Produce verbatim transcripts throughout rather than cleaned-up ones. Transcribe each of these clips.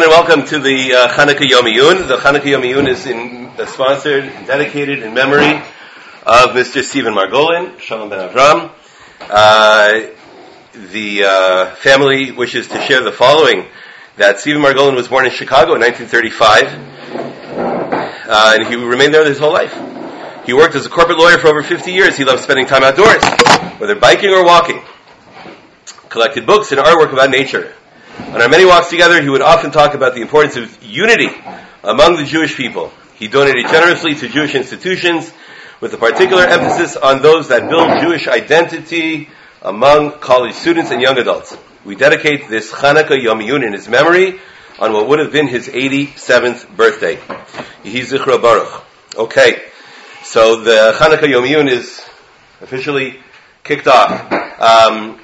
And welcome to the uh, Chanukah Yom Iyun. The Chanukah Yom Iyun is in, uh, sponsored and dedicated in memory of Mister Stephen Margolin, Shalom Ben Avram. Uh, the uh, family wishes to share the following, that Stephen Margolin was born in Chicago in nineteen thirty-five, uh, and he remained there his whole life. He worked as a corporate lawyer for over fifty years. He loved spending time outdoors, whether biking or walking. Collected books and artwork about nature. On our many walks together, he would often talk about the importance of unity among the Jewish people. He donated generously to Jewish institutions, with a particular emphasis on those that build Jewish identity among college students and young adults. We dedicate this Chanukah Yom Iyun in his memory on what would have been his eighty-seventh birthday. Yehi Zichro Baruch. Okay, so the Chanukah Yom Iyun is officially kicked off. Um,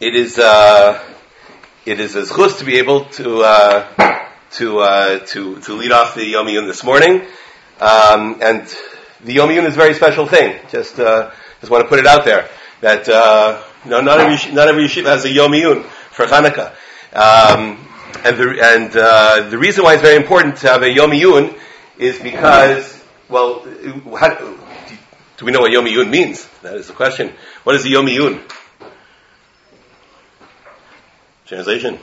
it is... Uh, It is a zchus to be able to uh, to, uh, to to lead off the Yom Iyun this morning, um, and the Yom Iyun is a very special thing. Just uh, just want to put it out there that uh, no, not every not every yeshiva has a Yom Iyun for Hanukkah, um, and the and uh, the reason why it's very important to have a Yom Iyun is because well, how, do we know what Yom Iyun means? That is the question. What is the Yom Iyun? Translation.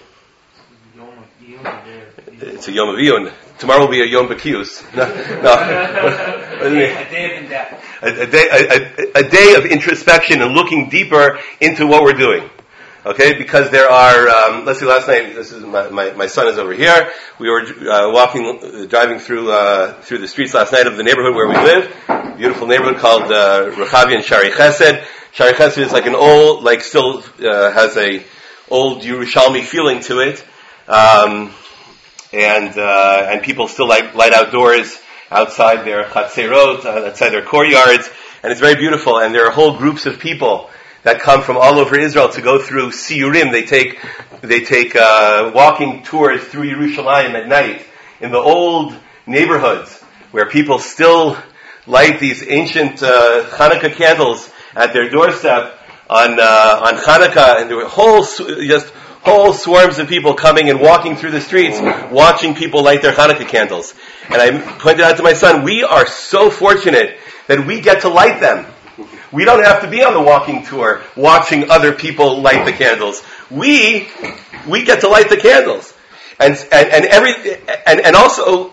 It's a Yom of Iyun. Tomorrow will be a Yom B'Kiyus. No, no. A day of death. A, a, day, a, a day of introspection and looking deeper into what we're doing. Okay, because there are, um, let's see, last night, this is my, my, my son is over here. We were uh, walking, driving through uh, through the streets last night of the neighborhood where we live. Beautiful neighborhood called uh, Rechavia and Shari Chesed. Shari Chesed is like an old, like still uh, has a old Yerushalmi feeling to it, um, and uh, and people still like light outdoors outside their chatzerot, outside their courtyards, and it's very beautiful. And there are whole groups of people that come from all over Israel to go through Siyurim. They take they take uh, walking tours through Yerushalayim at night in the old neighborhoods where people still light these ancient uh, Hanukkah candles at their doorstep. On uh, on Hanukkah, and there were whole just whole swarms of people coming and walking through the streets, watching people light their Hanukkah candles. And I pointed out to my son, we are so fortunate that we get to light them. We don't have to be on the walking tour watching other people light the candles. We we get to light the candles, and and and every and and also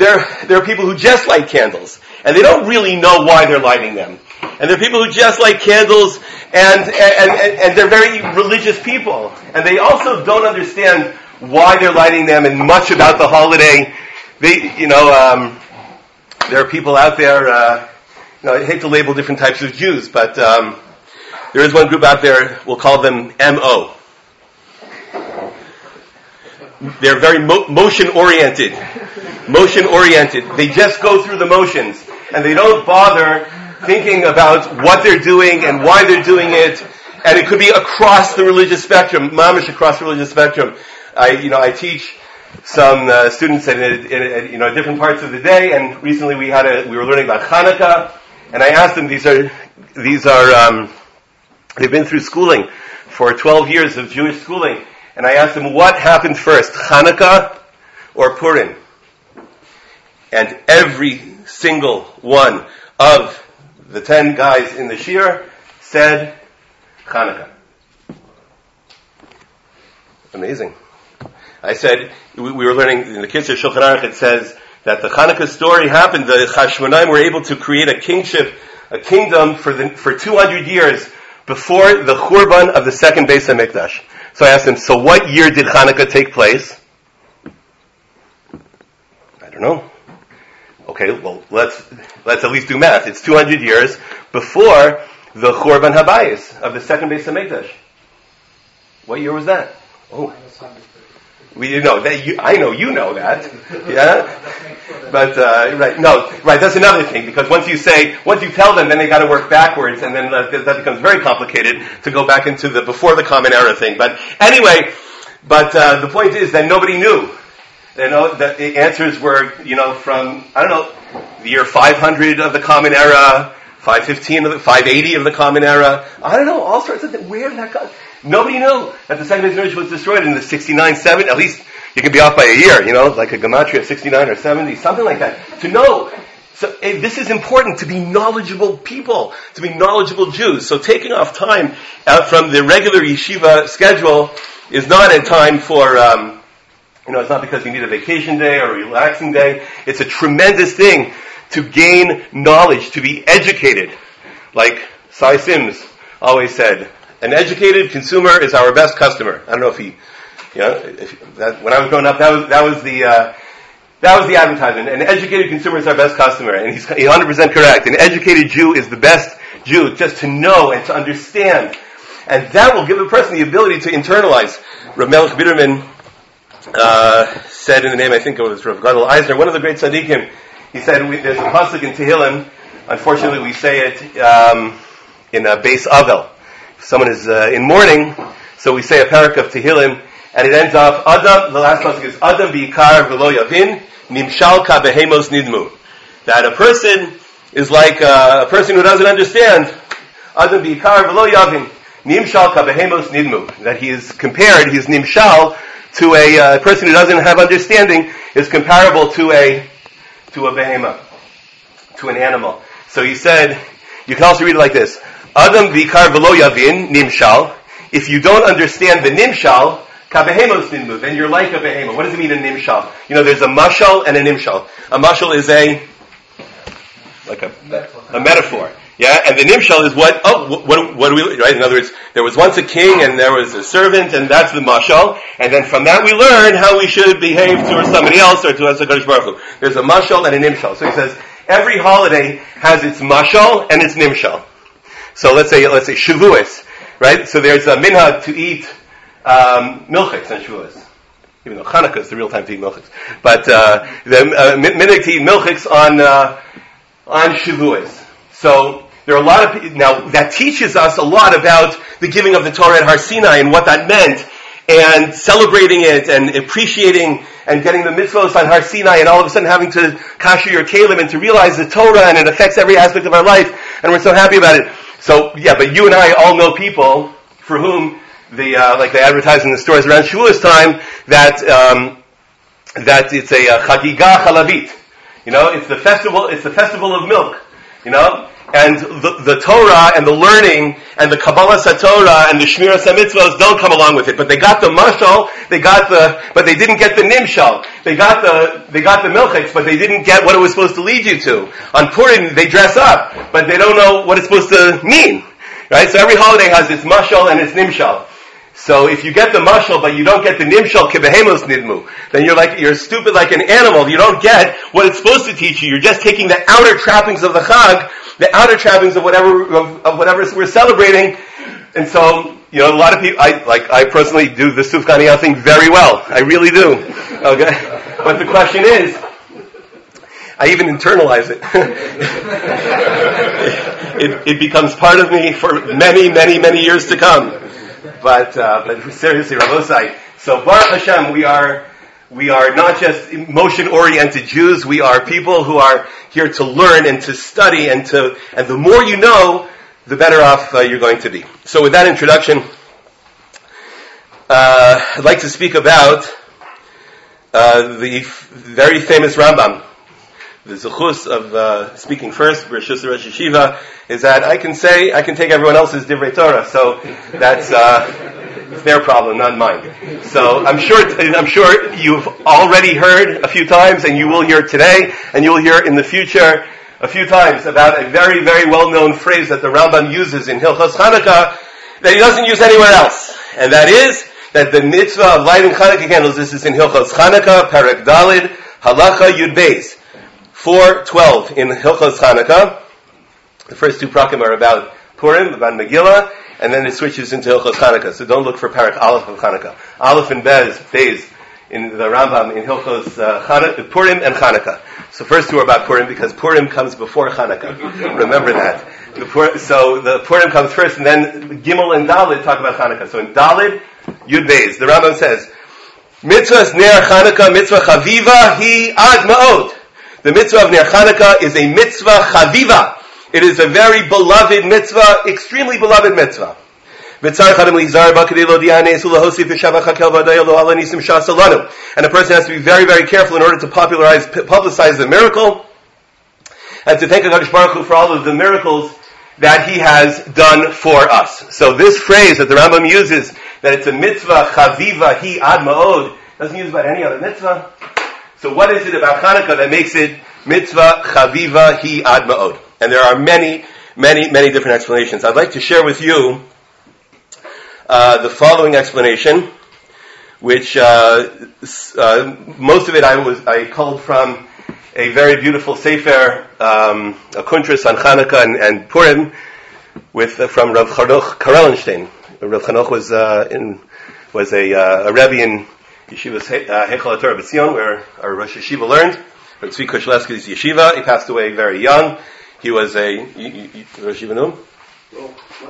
there there are people who just light candles, and they don't really know why they're lighting them. And there are people who just light candles, and, and, and, and they're very religious people. And they also don't understand why they're lighting them and much about the holiday. They, you know, um, there are people out there, uh, you know, I hate to label different types of Jews, but um, there is one group out there, we'll call them M O. They're very mo- motion-oriented. Motion-oriented. They just go through the motions, and they don't bother thinking about what they're doing and why they're doing it, and it could be across the religious spectrum, mamish across the religious spectrum. I, you know, I teach some uh, students at, at, at you know different parts of the day, and recently we had a we were learning about Hanukkah, and I asked them these are these are um, they've been through schooling for twelve years of Jewish schooling, and I asked them what happened first, Hanukkah or Purim, and every single one of the ten guys in the shiur said Hanukkah. Amazing. I said, we, we were learning, in the Kitsar Shulchan Aruch, it says that the Hanukkah story happened, the Chashmonaim were able to create a kingship, a kingdom for the, for two hundred years before the Churban of the second Beit Hamikdash. So I asked him, so what year did Hanukkah take place? I don't know. Okay, well, let's let's at least do math. It's two hundred years before the Churban Habayis of the second Beit Hamikdash. What year was that? Oh, we you know that. You, I know you know that. Yeah, but uh, right, no, right. That's another thing, because once you say, once you tell them, then they got to work backwards, and then that, that becomes very complicated to go back into the before the Common Era thing. But anyway, but uh, the point is that nobody knew. You know, the answers were, you know, from, I don't know, the year five hundred of the Common Era, five fifteen of the, five eighty of the Common Era. I don't know, all sorts of things. Where did that come? Nobody knew that the second Beit Hamikdash was destroyed in the sixty-nine seventy, at least You can be off by a year, you know, like a gematria sixty-nine or seventy, something like that. To know. So this is important, to be knowledgeable people, to be knowledgeable Jews. So taking off time uh, from the regular yeshiva schedule is not a time for, um, you know, it's not because you need a vacation day or a relaxing day. It's a tremendous thing to gain knowledge, to be educated. Like Sy Sims always said, an educated consumer is our best customer. I don't know if he, you know, if, that, when I was growing up, that was that was the... Uh, That was the advertisement. An educated consumer is our best customer. And he's one hundred percent correct. An educated Jew is the best Jew, just to know and to understand. And that will give a person the ability to internalize. Ramel Bitterman uh, said in the name, I think it was Rav Gadol Eisner, one of the great tzaddikim, he said, we, there's a pasuk in Tehillim. Unfortunately, we say it um, in a Beis Avel. Someone is uh, in mourning, so we say a parak of Tehillim, and it ends off, Adam, the last pasuk is, Adam b'ikar v'lo yavin, nimshal ka behemos nidmu. That a person is like a, a person who doesn't understand. Adam b'ikar v'lo yavin, nimshal ka behemos nidmu. That he is compared, he is nimshal, to a uh, person who doesn't have understanding, is comparable to a, to a behema, to an animal. So he said, you can also read it like this, Adam b'ikar v'lo yavin, nimshal. If you don't understand the nimshal, kabehemos nimmu, then you're like a behemo. What does it mean, a nimshal? You know, there's a mashal and a nimshal. A mashal is a, like a, a metaphor. Yeah, and the nimshal is what, oh, what, what do we, right? In other words, there was once a king and there was a servant, and that's the mashal. And then from that we learn how we should behave towards somebody else or towards the Kadosh Baruch Hu. There's a mashal and a nimshal. So he says, every holiday has its mashal and its nimshal. So let's say, let's say Shavuos, right? So there's a minhag to eat Um, milchiks and Shavuos, even though Hanukkah is the real time to eat milchiks. But uh, the uh, minhag to eat milchiks on uh, on Shavuos. So there are a lot of now that teaches us a lot about the giving of the Torah at Har Sinai and what that meant, and celebrating it and appreciating and getting the mitzvos on Har Sinai, and all of a sudden having to kasher your kelim and to realize the Torah, and it affects every aspect of our life, and we're so happy about it. So yeah, but you and I all know people for whom the uh, like they advertise in the stores around Shavuos time that um, that it's a uh, Chagigah Chalavit, you know, it's the festival, it's the festival of milk, you know, and the, the Torah and the learning and the Kabbalah Satorah and the Shmirah Smitzvos don't come along with it, but they got the mashal, they got the, but they didn't get the nimshal, they got the they got the milchiks, but they didn't get what it was supposed to lead you to. On Purim they dress up, but they don't know what it's supposed to mean, right? So every holiday has its mashal and its nimshal. So if you get the mashal but you don't get the nimshal kebehemos nidmu, then you're like you're stupid like an animal. You don't get what it's supposed to teach you. You're just taking the outer trappings of the chag, the outer trappings of whatever of, of whatever we're celebrating. And so, you know, a lot of people, I like I personally do the Suf Ganiyah thing very well. I really do. Okay, but the question is, I even internalize it. it. It becomes part of me for many, many, many years to come. But uh, but seriously, Rabosai. So Baruch Hashem, we are we are not just emotion-oriented Jews. We are people who are here to learn and to study, and to and the more you know, the better off uh, you're going to be. So with that introduction, uh, I'd like to speak about uh, the f- very famous Rambam. The zechus of uh, speaking first, Rishus Rosh Yeshiva, is that I can say, I can take everyone else's divrei Torah, so that's uh, it's their problem, not mine. So I'm sure, I'm sure you've already heard a few times, and you will hear today, and you will hear in the future a few times about a very, very well-known phrase that the Rambam uses in Hilchas Chanukah that he doesn't use anywhere else, and that is that the mitzvah of lighting Chanukah candles. This is in Hilchas Chanukah, Perek Dalid, Halacha Yud Beis. four twelve in Hilchos Chanukah. The first two prakim are about Purim, about Megillah, and then it switches into Hilchos Chanukah. So don't look for Parak Aleph of Chanukah. Aleph and Bez, days in the Rambam in Hilchos uh, Chanukah, Purim and Chanukah. So first two are about Purim because Purim comes before Chanukah. Remember that. The Pur- so the Purim comes first, and then Gimel and Dalid talk about Chanukah. So in Dalid, Yud Bez, the Rambam says, Mitzvahs Ner Chanukah, Mitzvah Chaviva, Hi Ad Ma'od. The mitzvah of Ner Chanukah is a mitzvah chaviva. It is a very beloved mitzvah, extremely beloved mitzvah. And a person has to be very, very careful in order to popularize, publicize the miracle, and to thank HaKadosh Baruch Hu for all of the miracles that He has done for us. So this phrase that the Rambam uses, that it's a mitzvah, chaviva, hi ad ma'od, doesn't use about any other mitzvah. So what is it about Hanukkah that makes it mitzvah, chaviva, hi ad ma'od? And there are many, many, many different explanations. I'd like to share with you uh, the following explanation, which uh, uh, most of it I was I culled from a very beautiful sefer, um, a kuntris on Hanukkah and, and Purim, with uh, from Rav Charduch Karelstein. Rav Charduch was uh, in was a, uh, a rebbe in Yeshiva's Heichal HaTorah B'Tzion, where our Rosh Yeshiva learned. Rav Tzvi Kushleski's Yeshiva. He passed away very young. He was a you, you, Rosh Yeshiva. No,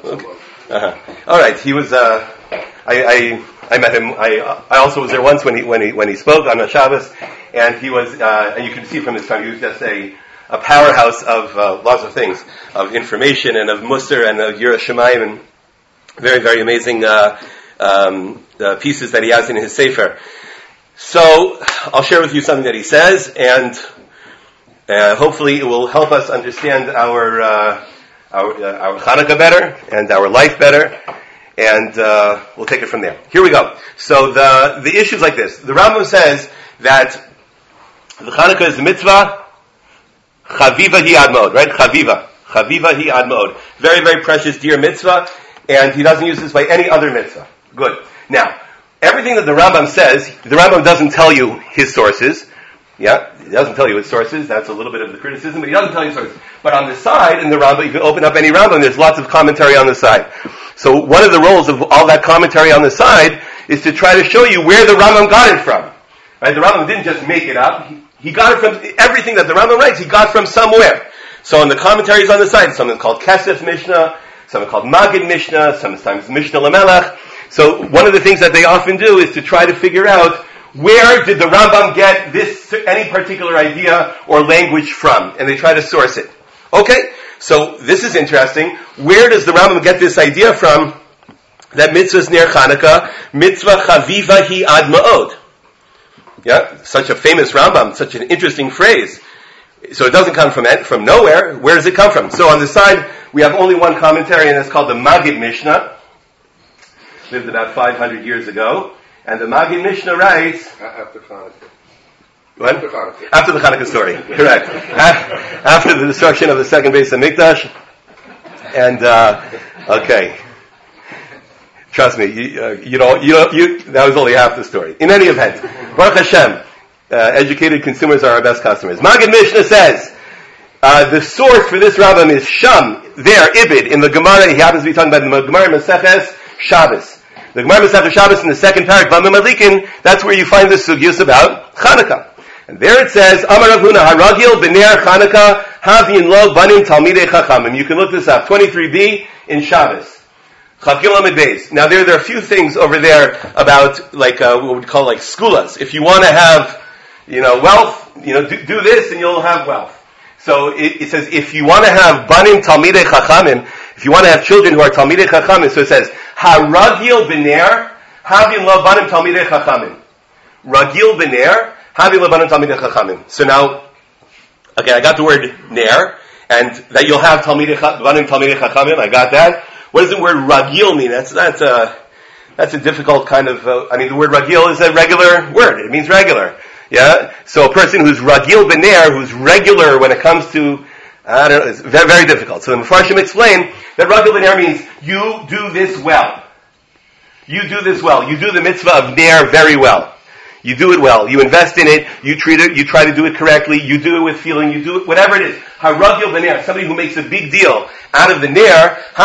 okay. uh-huh. All right. He was. Uh, I, I I met him. I I also was there once when he when he when he spoke on a Shabbos, and he was. Uh, and you can see from his time, he was just a. a powerhouse of uh, lots of things, of information and of mussar and of Yerushalayim, and very, very amazing uh, um, uh, pieces that he has in his sefer. So I'll share with you something that he says, and uh, hopefully it will help us understand our uh, our, uh, our Hanukkah better and our life better, and uh, we'll take it from there. Here we go. So the the issue's like this. The Rambam says that the Hanukkah is a mitzvah, Chaviva hi ad ma'od, right? Chaviva. Chaviva hi ad ma'od. Very, very precious, dear mitzvah, and he doesn't use this by any other mitzvah. Good. Now, everything that the Rambam says, the Rambam doesn't tell you his sources. Yeah, he doesn't tell you his sources. That's a little bit of the criticism, but he doesn't tell you his sources. But on the side, in the Rambam, you can open up any Rambam, there's lots of commentary on the side. So one of the roles of all that commentary on the side is to try to show you where the Rambam got it from. Right? The Rambam didn't just make it up. He got it from, everything that the Rambam writes, he got from somewhere. So in the commentaries on the side, some is called Kesef Mishnah, some are called Magid Mishnah, sometimes Mishnah Lamelech. So one of the things that they often do is to try to figure out, where did the Rambam get this, any particular idea or language from? And they try to source it. Okay, so this is interesting. Where does the Rambam get this idea from, that mitzvah is near Hanukkah, mitzvah chaviva hi ad ma'od? Yeah, such a famous Rambam, such an interesting phrase. So it doesn't come from from nowhere. Where does it come from? So on the side, we have only one commentary, and it's called the Magid Mishnah. Lived about five hundred years ago. And the Magid Mishnah writes... After Hanukkah. What? After Hanukkah. After the Hanukkah story, correct. After the destruction of the second Beit Hamikdash. And, uh, okay... Trust me, you, uh, you don't, you don't, you, that was only half the story. In any event, Baruch Hashem, uh, educated consumers are our best customers. Magid Mishnah says, uh, the source for this Rambam is Sham, there, Ibid, in the Gemara. He happens to be talking about the Gemara Maseches Shabbos. The Gemara Maseches Shabbos in the second paragraph, that's where you find the sugyos about Hanukkah. And there it says, Amar Rav Huna, Haragil b'ner Hanukkah, Havin lo banim Talmidei Chachamim. You can look this up, twenty-three b in Shabbos. Now there, there are a few things over there about like uh, what we call like skulas. If you want to have, you know, wealth, you know, do, do this and you'll have wealth. So it, it says if you want to have banim talmidei chachamim, if you want to have children who are talmidei chachamim, so it says haragil b'ner havim lo banim talmidei chachamim, ragil b'ner havim lo banim talmidei chachamim. So now, okay, I got the word ner, and that you'll have talmidei banim talmidei chachamim. I got that. What does the word ragil mean? That's that's a that's a difficult kind of. Uh, I mean, the word ragil is a regular word. It means regular. Yeah. So a person who's ragil b'ner, who's regular when it comes to, I don't know, it's very, very difficult. So the Mefarshim explain that ragil b'ner means you do this well. You do this well. You do the mitzvah of ner very well. You do it well. You invest in it. You treat it. You try to do it correctly. You do it with feeling. You do it, whatever it is. Haragil b'ner, somebody who makes a big deal out of the ner. So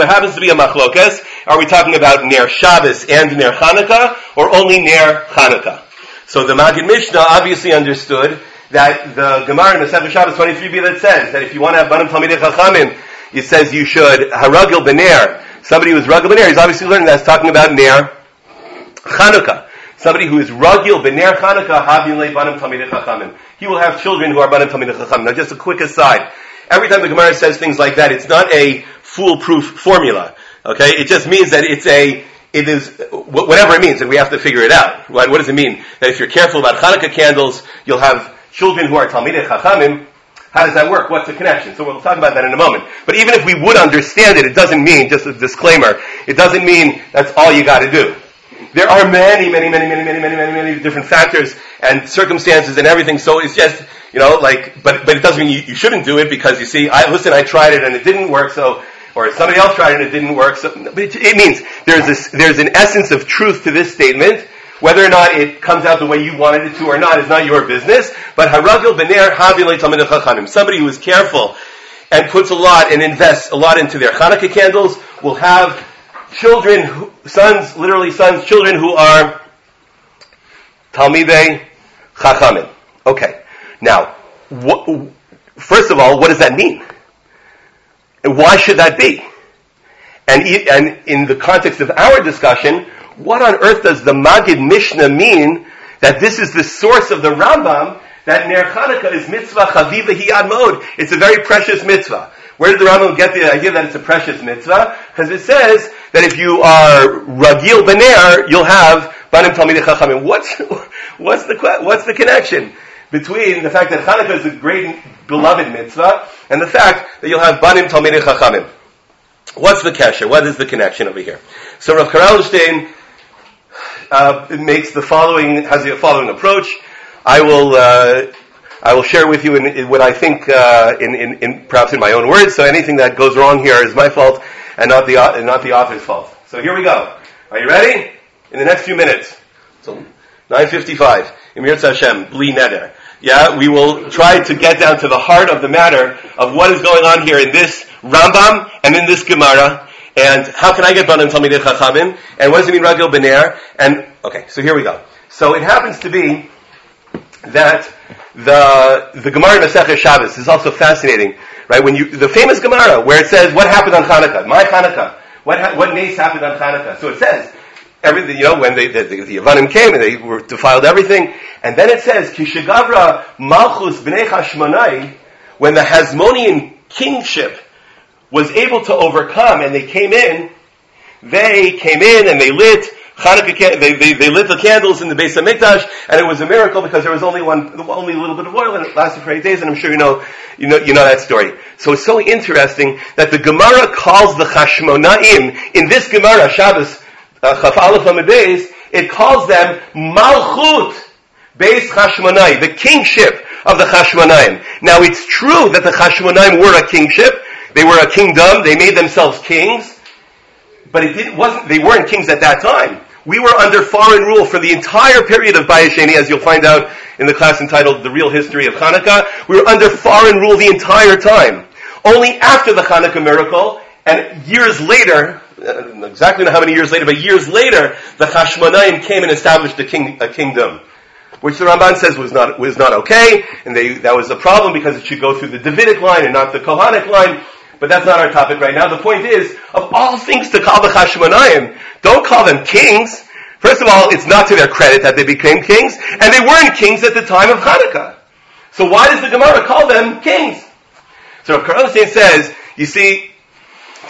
it happens to be a machlokes. Are we talking about ner Shabbos and ner Hanukkah, or only ner Hanukkah? So the Magid Mishnah obviously understood that the Gemara in Maseches Shabbos twenty-three b that says that if you want to have banim talmidei chachamim, it says you should haragil b'ner. Somebody who is ragil b'ner, he's obviously learning that's talking about ner Hanukkah. Somebody who is ragil b'ner Hanukkah, havin le banim talmidei chachamim. He will have children who are banim talmidei chachamim. Now, just a quick aside. Every time the Gemara says things like that, it's not a foolproof formula. Okay, it just means that it's a, it is, whatever it means, and we have to figure it out. Right? What does it mean? That if you're careful about Hanukkah candles, you'll have children who are Talmidei Chachamim. How does that work? What's the connection? So we'll talk about that in a moment. But even if we would understand it, it doesn't mean, just a disclaimer, it doesn't mean that's all you got to do. There are many, many, many, many, many, many, many, many different factors and circumstances and everything. So it's just, you know, like, but but it doesn't mean you, you shouldn't do it because, you see, I listen, I tried it and it didn't work, so... Or somebody else tried it and it didn't work. So, but it, it means there's this, there's an essence of truth to this statement. Whether or not it comes out the way you wanted it to or not is not your business. But haragil b'ner havilei talmidei chachamim, somebody who is careful and puts a lot and invests a lot into their Hanukkah candles, will have children, who, sons, literally sons, children who are talmidei chachamim. Okay. Now, wh- first of all, what does that mean? Why should that be? And, and in the context of our discussion, what on earth does the Magid Mishnah mean that this is the source of the Rambam, that Ner Chanukah is mitzvah chaviva hi ad mod? It's a very precious mitzvah. Where did the Rambam get the idea that it's a precious mitzvah? Because it says that if you are ragil b'ner, you'll have banim talmidei chachamim. What's, what's, the, what's the connection between the fact that Chanukah is a great beloved mitzvah and the fact that you'll have banim talmidei chachamim? What's the kesher? What is the connection over here? So Rav Karelstein uh, makes the following has the following approach. I will uh, I will share with you in, in what I think uh, in, in, in perhaps in my own words. So anything that goes wrong here is my fault and not the uh, and not the author's fault. So here we go. Are you ready? In the next few minutes, so nine fifty-five. Emir Hashem, bli neder. Yeah, we will try to get down to the heart of the matter of what is going on here in this Rambam and in this Gemara, and how can I get banim talmidei chachamim, and what does it mean ragil b'ner? And okay, so here we go. So it happens to be that the the Gemara in Maseches Shabbos is also fascinating, right? When you the famous Gemara where it says what happened on Hanukkah, my Hanukkah, what ha- what nace happened on Hanukkah. So it says everything, you know, when they, the, the, the Yavanim came and they were defiled everything. And then it says, Kishagavra Malchus b'nei Chashmonaim, when the Hasmonean kingship was able to overcome and they came in, they came in and they lit Hanukkah, they, they, they lit the candles in the Beit Hamikdash, and it was a miracle because there was only one, only a little bit of oil and it lasted for eight days, and I'm sure you know, you know, you know that story. So it's so interesting that the Gemara calls the Chashmonaim, in this Gemara, Shabbos, it calls them Malchut Beis Chashmonaim, the kingship of the Chashmonaim. Now it's true that the Chashmonaim were a kingship; they were a kingdom. They made themselves kings, but it didn't, wasn't. They weren't kings at that time. We were under foreign rule for the entire period of Bayesheni, as you'll find out in the class entitled "The Real History of Hanukkah." We were under foreign rule the entire time. Only after the Hanukkah miracle and years later. Exactly not how many years later, but years later, the Chashmonaim came and established a, king, a kingdom, which the Ramban says was not was not okay, and they, that was a problem because it should go through the Davidic line and not the Kohanic line. But that's not our topic right now. The point is, of all things to call the Chashmonaim, don't call them kings. First of all, it's not to their credit that they became kings, and they weren't kings at the time of Hanukkah. So why does the Gemara call them kings? So Rav Karelstein says, you see,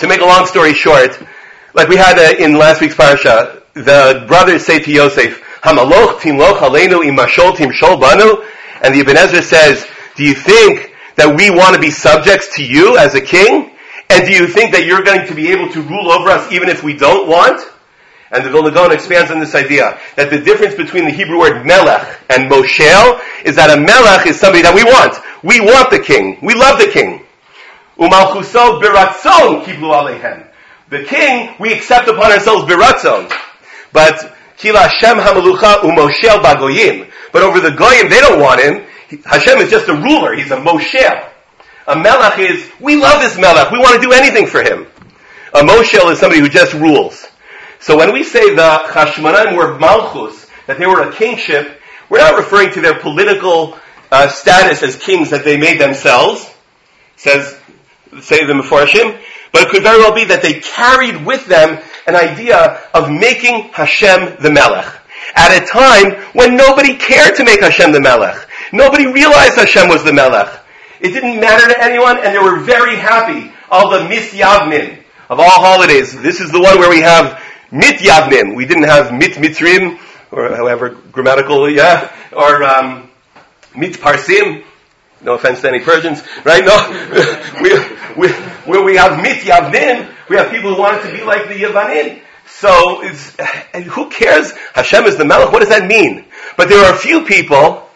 to make a long story short. Like we had uh, in last week's parasha, the brothers say to Yosef, "Hamaloch timloch aleinu imashol timshol banu," and the Ibn Ezra says, "Do you think that we want to be subjects to you as a king? And do you think that you're going to be able to rule over us even if we don't want?" And the Vilna Gaon expands on this idea that the difference between the Hebrew word melech and moshel is that a melech is somebody that we want. We want the king. We love the king. Umalchuso biratzon kiblu aleihem. The king, we accept upon ourselves biratzon. But, kila Hashem hamalucha umoshel bagoyim. But over the goyim, they don't want him. Hashem is just a ruler. He's a moshel. A melech is, we love this melech. We want to do anything for him. A moshel is somebody who just rules. So when we say the Chashmonaim were malchus, that they were a kingship, we're not referring to their political uh, status as kings that they made themselves. Says, say the Mefarshim. But it could very well be that they carried with them an idea of making Hashem the Melech at a time when nobody cared to make Hashem the Melech. Nobody realized Hashem was the Melech. It didn't matter to anyone, and they were very happy. All the misyavnim, of all holidays, this is the one where we have mit yavnim. We didn't have mit mitrim, or however grammatical, yeah, or um, mit parsim. No offense to any Persians, right? No, we, we, where we have mit yavnim, we have people who want it to be like the Yavanim. So, it's, and who cares? Hashem is the Melech. What does that mean? But there are a few people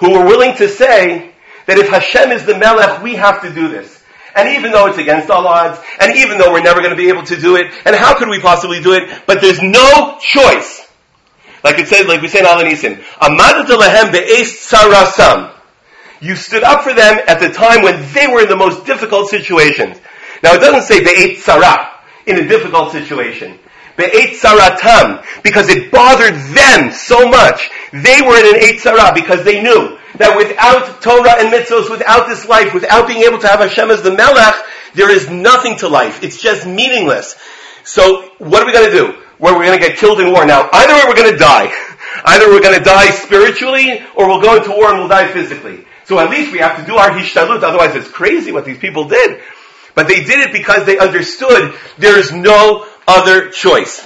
who were willing to say that if Hashem is the Melech, we have to do this. And even though it's against all odds, and even though we're never going to be able to do it, and how could we possibly do it? But there's no choice. Like it says, like we say in Alanisim, Amadat Lahem be'es tsarasam. You stood up for them at the time when they were in the most difficult situations. Now it doesn't say be'et tsara, in a difficult situation. Be'et tsaratam, because it bothered them so much. They were in an et tsara because they knew that without Torah and mitzvos, without this life, without being able to have Hashem as the Melech, there is nothing to life. It's just meaningless. So what are we going to do? Where we're going to get killed in war. Now, either way, we're going to die. Either we're going to die spiritually, or we'll go into war and we'll die physically. So at least we have to do our hishtalut, otherwise it's crazy what these people did. But they did it because they understood there is no other choice.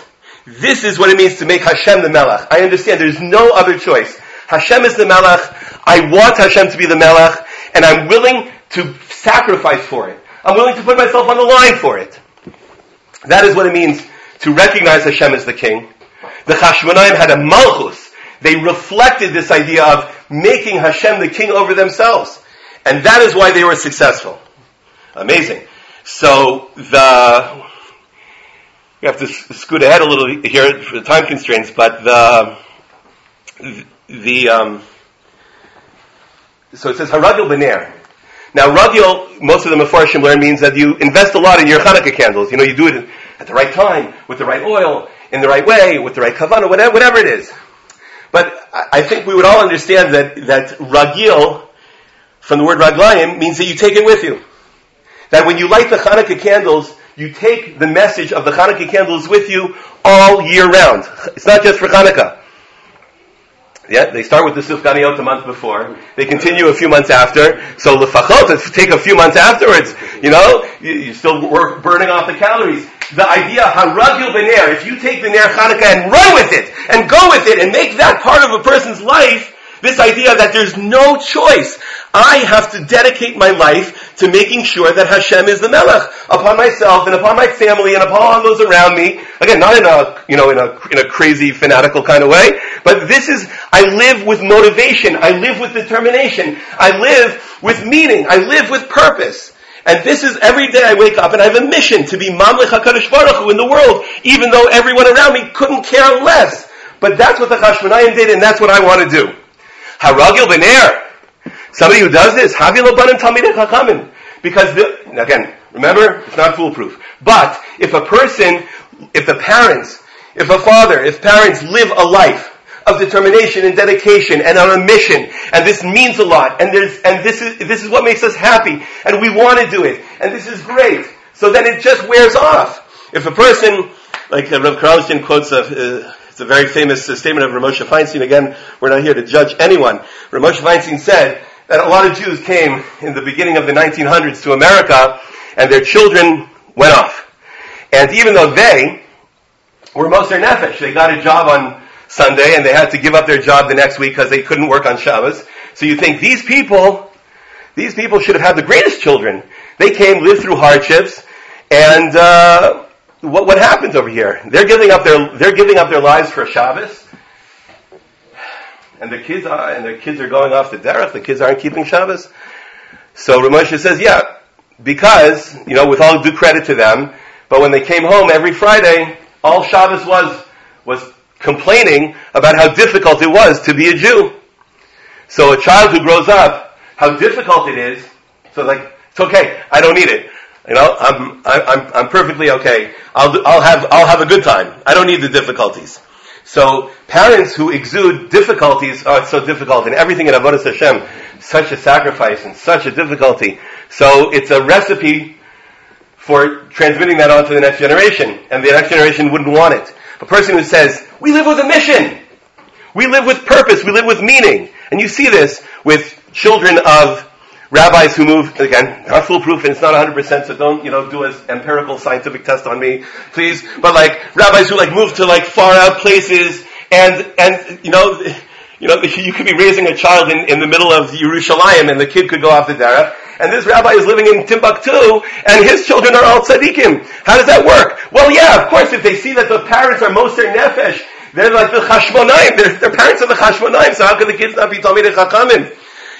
This is what it means to make Hashem the Melech. I understand there's no other choice. Hashem is the Melech. I want Hashem to be the Melech, and I'm willing to sacrifice for it. I'm willing to put myself on the line for it. That is what it means to recognize Hashem as the King. The Chashmonaim had a Malchus. They reflected this idea of making Hashem the King over themselves. And that is why they were successful. Amazing. So the, we have to scoot ahead a little here for time constraints, but the, the, um, so it says, Haragil B'ner. Now, Ragil, most of the Mefarshim learn, means that you invest a lot in your Hanukkah candles. You know, you do it at the right time, with the right oil, in the right way, with the right kavanah, whatever, whatever it is. But I think we would all understand that, that Ragil, from the word Raglayim, means that you take it with you. That when you light the Hanukkah candles, you take the message of the Hanukkah candles with you all year round. It's not just for Hanukkah. Yeah, they start with the Sufganiyot a month before. They continue a few months after. So lefachot, it's take a few months afterwards. You know, you're still work, burning off the calories. The idea, haragil b'ner, if you take the Ner Chanukah and run with it, and go with it, and make that part of a person's life, this idea that there's no choice. I have to dedicate my life to making sure that Hashem is the Melech upon myself and upon my family and upon those around me. Again, not in a, you know, in a, in a crazy, fanatical kind of way, but this is, I live with motivation. I live with determination. I live with meaning. I live with purpose. And this is every day I wake up and I have a mission to be Mamlech HaKadosh Baruch Hu in the world, even though everyone around me couldn't care less. But that's what the Chashmonaim did, and that's what I want to do. Haragil B'ner. Somebody who does this, because the, again, remember, it's not foolproof. But if a person, if the parents, if a father, if parents live a life of determination and dedication and on a mission, and this means a lot, and there's, and this is this is what makes us happy, and we want to do it, and this is great. So then it just wears off. If a person, like Rav Karelstein quotes a. Uh, It's a very famous uh, statement of Rav Moshe Feinstein. Again, we're not here to judge anyone. Rav Moshe Feinstein said that a lot of Jews came in the beginning of the nineteen hundreds to America, and their children went off. And even though they were Moser Nefesh, they got a job on Sunday, and they had to give up their job the next week because they couldn't work on Shabbos. So you think, these people, these people should have had the greatest children. They came, lived through hardships, and... uh What what happens over here? They're giving up their they're giving up their lives for Shabbos, and the kids are and their kids are going off to Derech. The kids aren't keeping Shabbos. So Rav Moshe says, yeah, because, you know, with all due credit to them, but when they came home every Friday, all Shabbos was was complaining about how difficult it was to be a Jew. So a child who grows up, how difficult it is. So like, it's okay, I don't need it. You know, I'm I'm I'm perfectly okay. I'll do, I'll have I'll have a good time. I don't need the difficulties. So parents who exude difficulties, oh, it's so difficult, and everything in Avodas Hashem, such a sacrifice and such a difficulty. So it's a recipe for transmitting that on to the next generation, and the next generation wouldn't want it. A person who says, "We live with a mission, we live with purpose, we live with meaning," and you see this with children of rabbis who move, again, not foolproof, and it's not one hundred percent, so don't, you know, do an empirical scientific test on me, please. But, like, rabbis who, like, move to, like, far-out places, and, and you know, you know, you could be raising a child in, in the middle of Yerushalayim, and the kid could go off the Derech, and this rabbi is living in Timbuktu, and his children are all tzaddikim. How does that work? Well, yeah, of course, if they see that the parents are Moser Nefesh, they're like the Chashmonaim, they're, their parents are the Chashmonaim, so how could the kids not be Talmidei Chachamim?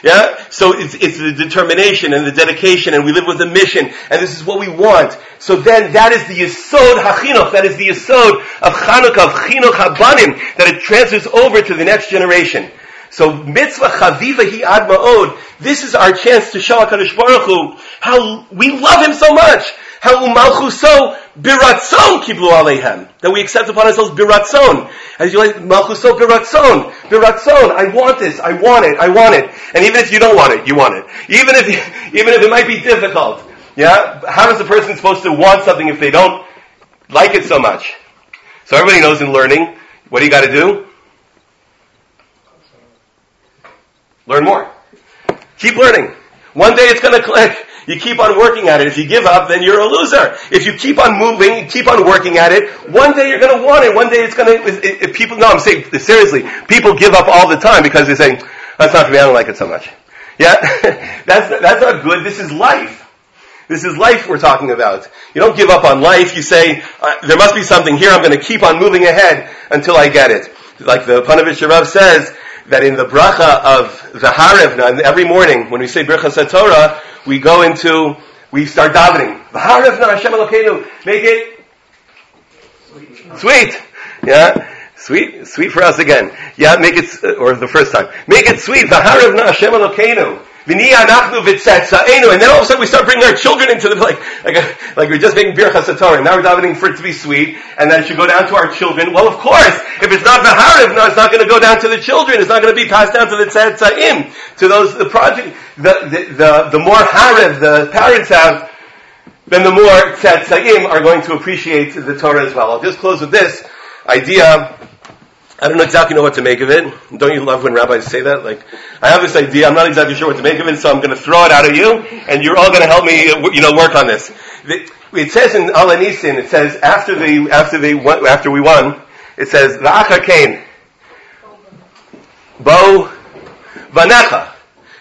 Yeah? So it's, it's the determination and the dedication, and we live with a mission, and this is what we want. So then that is the Yesod HaChinuch, that is the Yesod of Chanukah, of Chinuch HaBanim, that it transfers over to the next generation. So mitzvah chaviva hi ad ma'od, this is our chance to show HaKadosh Baruch Hu how we love him so much, how umalchuso biratzon kiblu aleihem, that we accept upon ourselves biratzon. As you like, malchuso biratzon, biratzon, I want this, I want it, I want it. And even if you don't want it, you want it. Even if, even if it might be difficult. Yeah? How is a person supposed to want something if they don't like it so much? So everybody knows in learning, what do you gotta do? Learn more. Keep learning. One day it's going to click. You keep on working at it. If you give up, then you're a loser. If you keep on moving, you keep on working at it, one day you're going to want it. One day it's going to... If people, no, I'm saying, seriously, people give up all the time because they're saying, that's not for me, I don't like it so much. Yeah? that's, that's not good. This is life. This is life we're talking about. You don't give up on life. You say, there must be something here. I'm going to keep on moving ahead until I get it. Like the Panovich Rav says, that in the bracha of the Harevna, every morning when we say Birchas HaTorah, we go into, we start davening. V'harevna Hashem Elokeinu, make it sweet. sweet. Yeah, sweet, sweet for us again. Yeah, make it, or the first time, make it sweet. V'harevna Hashem Elokeinu. V'ni anachnu v'tzetzaenu. And then all of a sudden we start bringing our children into the, like, like, like we're just making Birchas HaTorah, and now we're davening for it to be sweet, and then it should go down to our children. Well, of course, if it's not v'harevna, no, it's not going to go down to the children, it's not going to be passed down to the tzatzaim, to those, the project, the, the, the, the more harev the parents have, then the more tzatzaim are going to appreciate the Torah as well. I'll just close with this idea. I don't exactly know what to make of it. Don't you love when rabbis say that? Like, I have this idea, I'm not exactly sure what to make of it, so I'm going to throw it out at you, and you're all going to help me, you know, work on this. It says in Alanisin, it says, after the, after the, after we won, it says, V'acha kain, bo vanecha.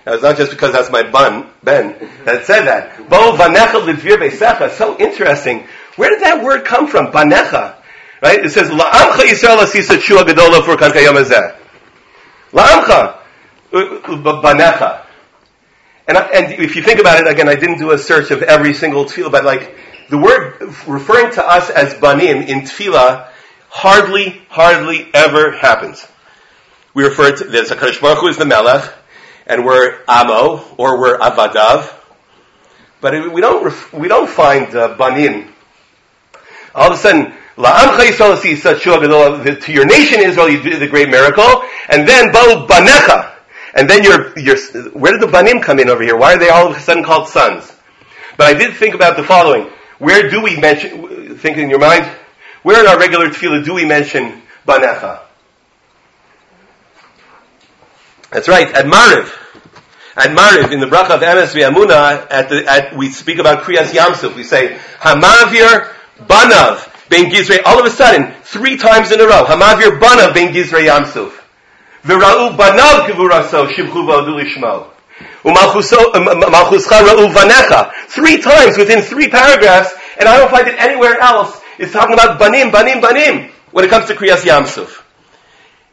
Now it's not just because that's my bun, Ben, that said that. Bo vanecha l'dvir b'secha, so interesting. Where did that word come from, banecha? Right? It says, La'amcha Yisrael asisa tshua gedola furkan kayom hazeh. La'amcha. Banecha. And, and if you think about it, again, I didn't do a search of every single tefillah, but like, the word referring to us as banim in tefillah hardly, hardly ever happens. We refer to this, HaKadosh Baruch Hu is the Melech, and we're Amo, or we're Avadav. But we don't, we don't find uh, banim. All of a sudden, to your nation Israel, you did the great miracle, and then Bo Banecha, and then your your where did the Banim come in over here? Why are they all of a sudden called sons? But I did think about the following: where do we mention? Think in your mind, where in our regular tefillah do we mention Banecha? That's right, at Mariv, at Mariv in the bracha of Emes V'Amuna, at the at we speak about Kriyas Yamsuf. We say Hamavir Banav. Ben Gizrei, all of a sudden, three times in a row, Hamavir Banav Ben Gizrei Yamsuf. V'ra'u Banav Kivuraso Shibchu V'odu Lishmo. U'malchuscha Ra'u Vanecha. Three times within three paragraphs, and I don't find it anywhere else. It's talking about Banim, Banim, Banim, when it comes to Kriyas Yamsuf.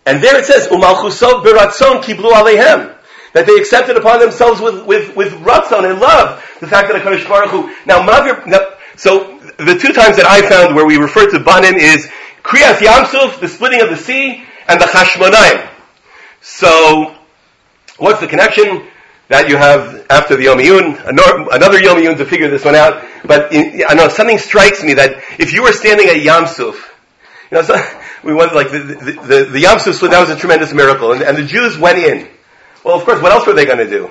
And there it says, U'malchusot B'ratzon Kiblu Aleihem. That they accepted upon themselves with, with, with Ratzon and love. The fact that HaKadosh Baruch Hu, now Mavir, now, so, the two times that I found where we refer to Banim is Kriyas Yamsuf, the splitting of the sea, and the Chashmonaim. So, what's the connection that you have after the Yom Iyun? Another Yom Iyun to figure this one out. But in, I know something strikes me that if you were standing at Yamsuf, you know, so, we went like the the, the, the Yamsuf split. That was a tremendous miracle, and, and the Jews went in. Well, of course, what else were they going to do?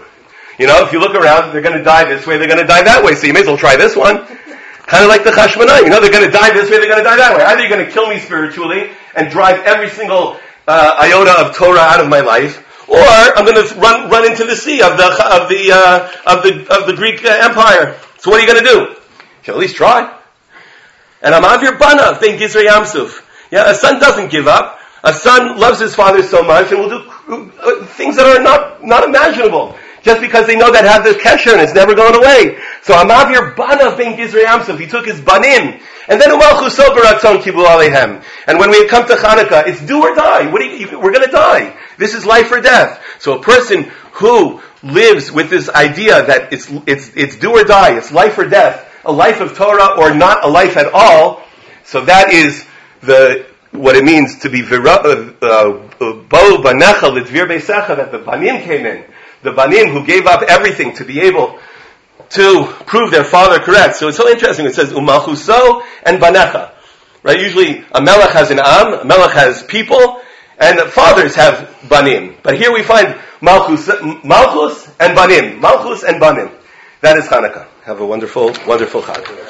You know, if you look around, they're going to die this way, they're going to die that way. So you may as well try this one. Kind of like the Chashmonaim, you know, they're going to die this way, they're going to die that way. Either you're going to kill me spiritually and drive every single uh, iota of Torah out of my life, or I'm going to run run into the sea of the of the uh, of the of the Greek Empire. So what are you going to do? You'll at least try. And I'm Avir Bana, think Gizra Yamsuf. Yeah, a son doesn't give up. A son loves his father so much and will do things that are not not imaginable. Just because they know that has this kesher and it's never going away. So Amavir Banav ben Gizri Yamsuf, he took his banim. And then Umalchu so baratzon kibu aleihem. And when we come to Hanukkah, it's do or die. What do you, we're going to die. This is life or death. So a person who lives with this idea that it's it's it's do or die, it's life or death, a life of Torah or not a life at all. So that is the what it means to be vira bo banecha litvir beisecha, that the banim came in. The banim who gave up everything to be able to prove their father correct. So it's so interesting. It says umalchuso and banecha, right? Usually a melech has an am, a melech has people, and fathers have banim. But here we find malchus, malchus and banim, malchus and banim. That is Hanukkah. Have a wonderful, wonderful Hanukkah.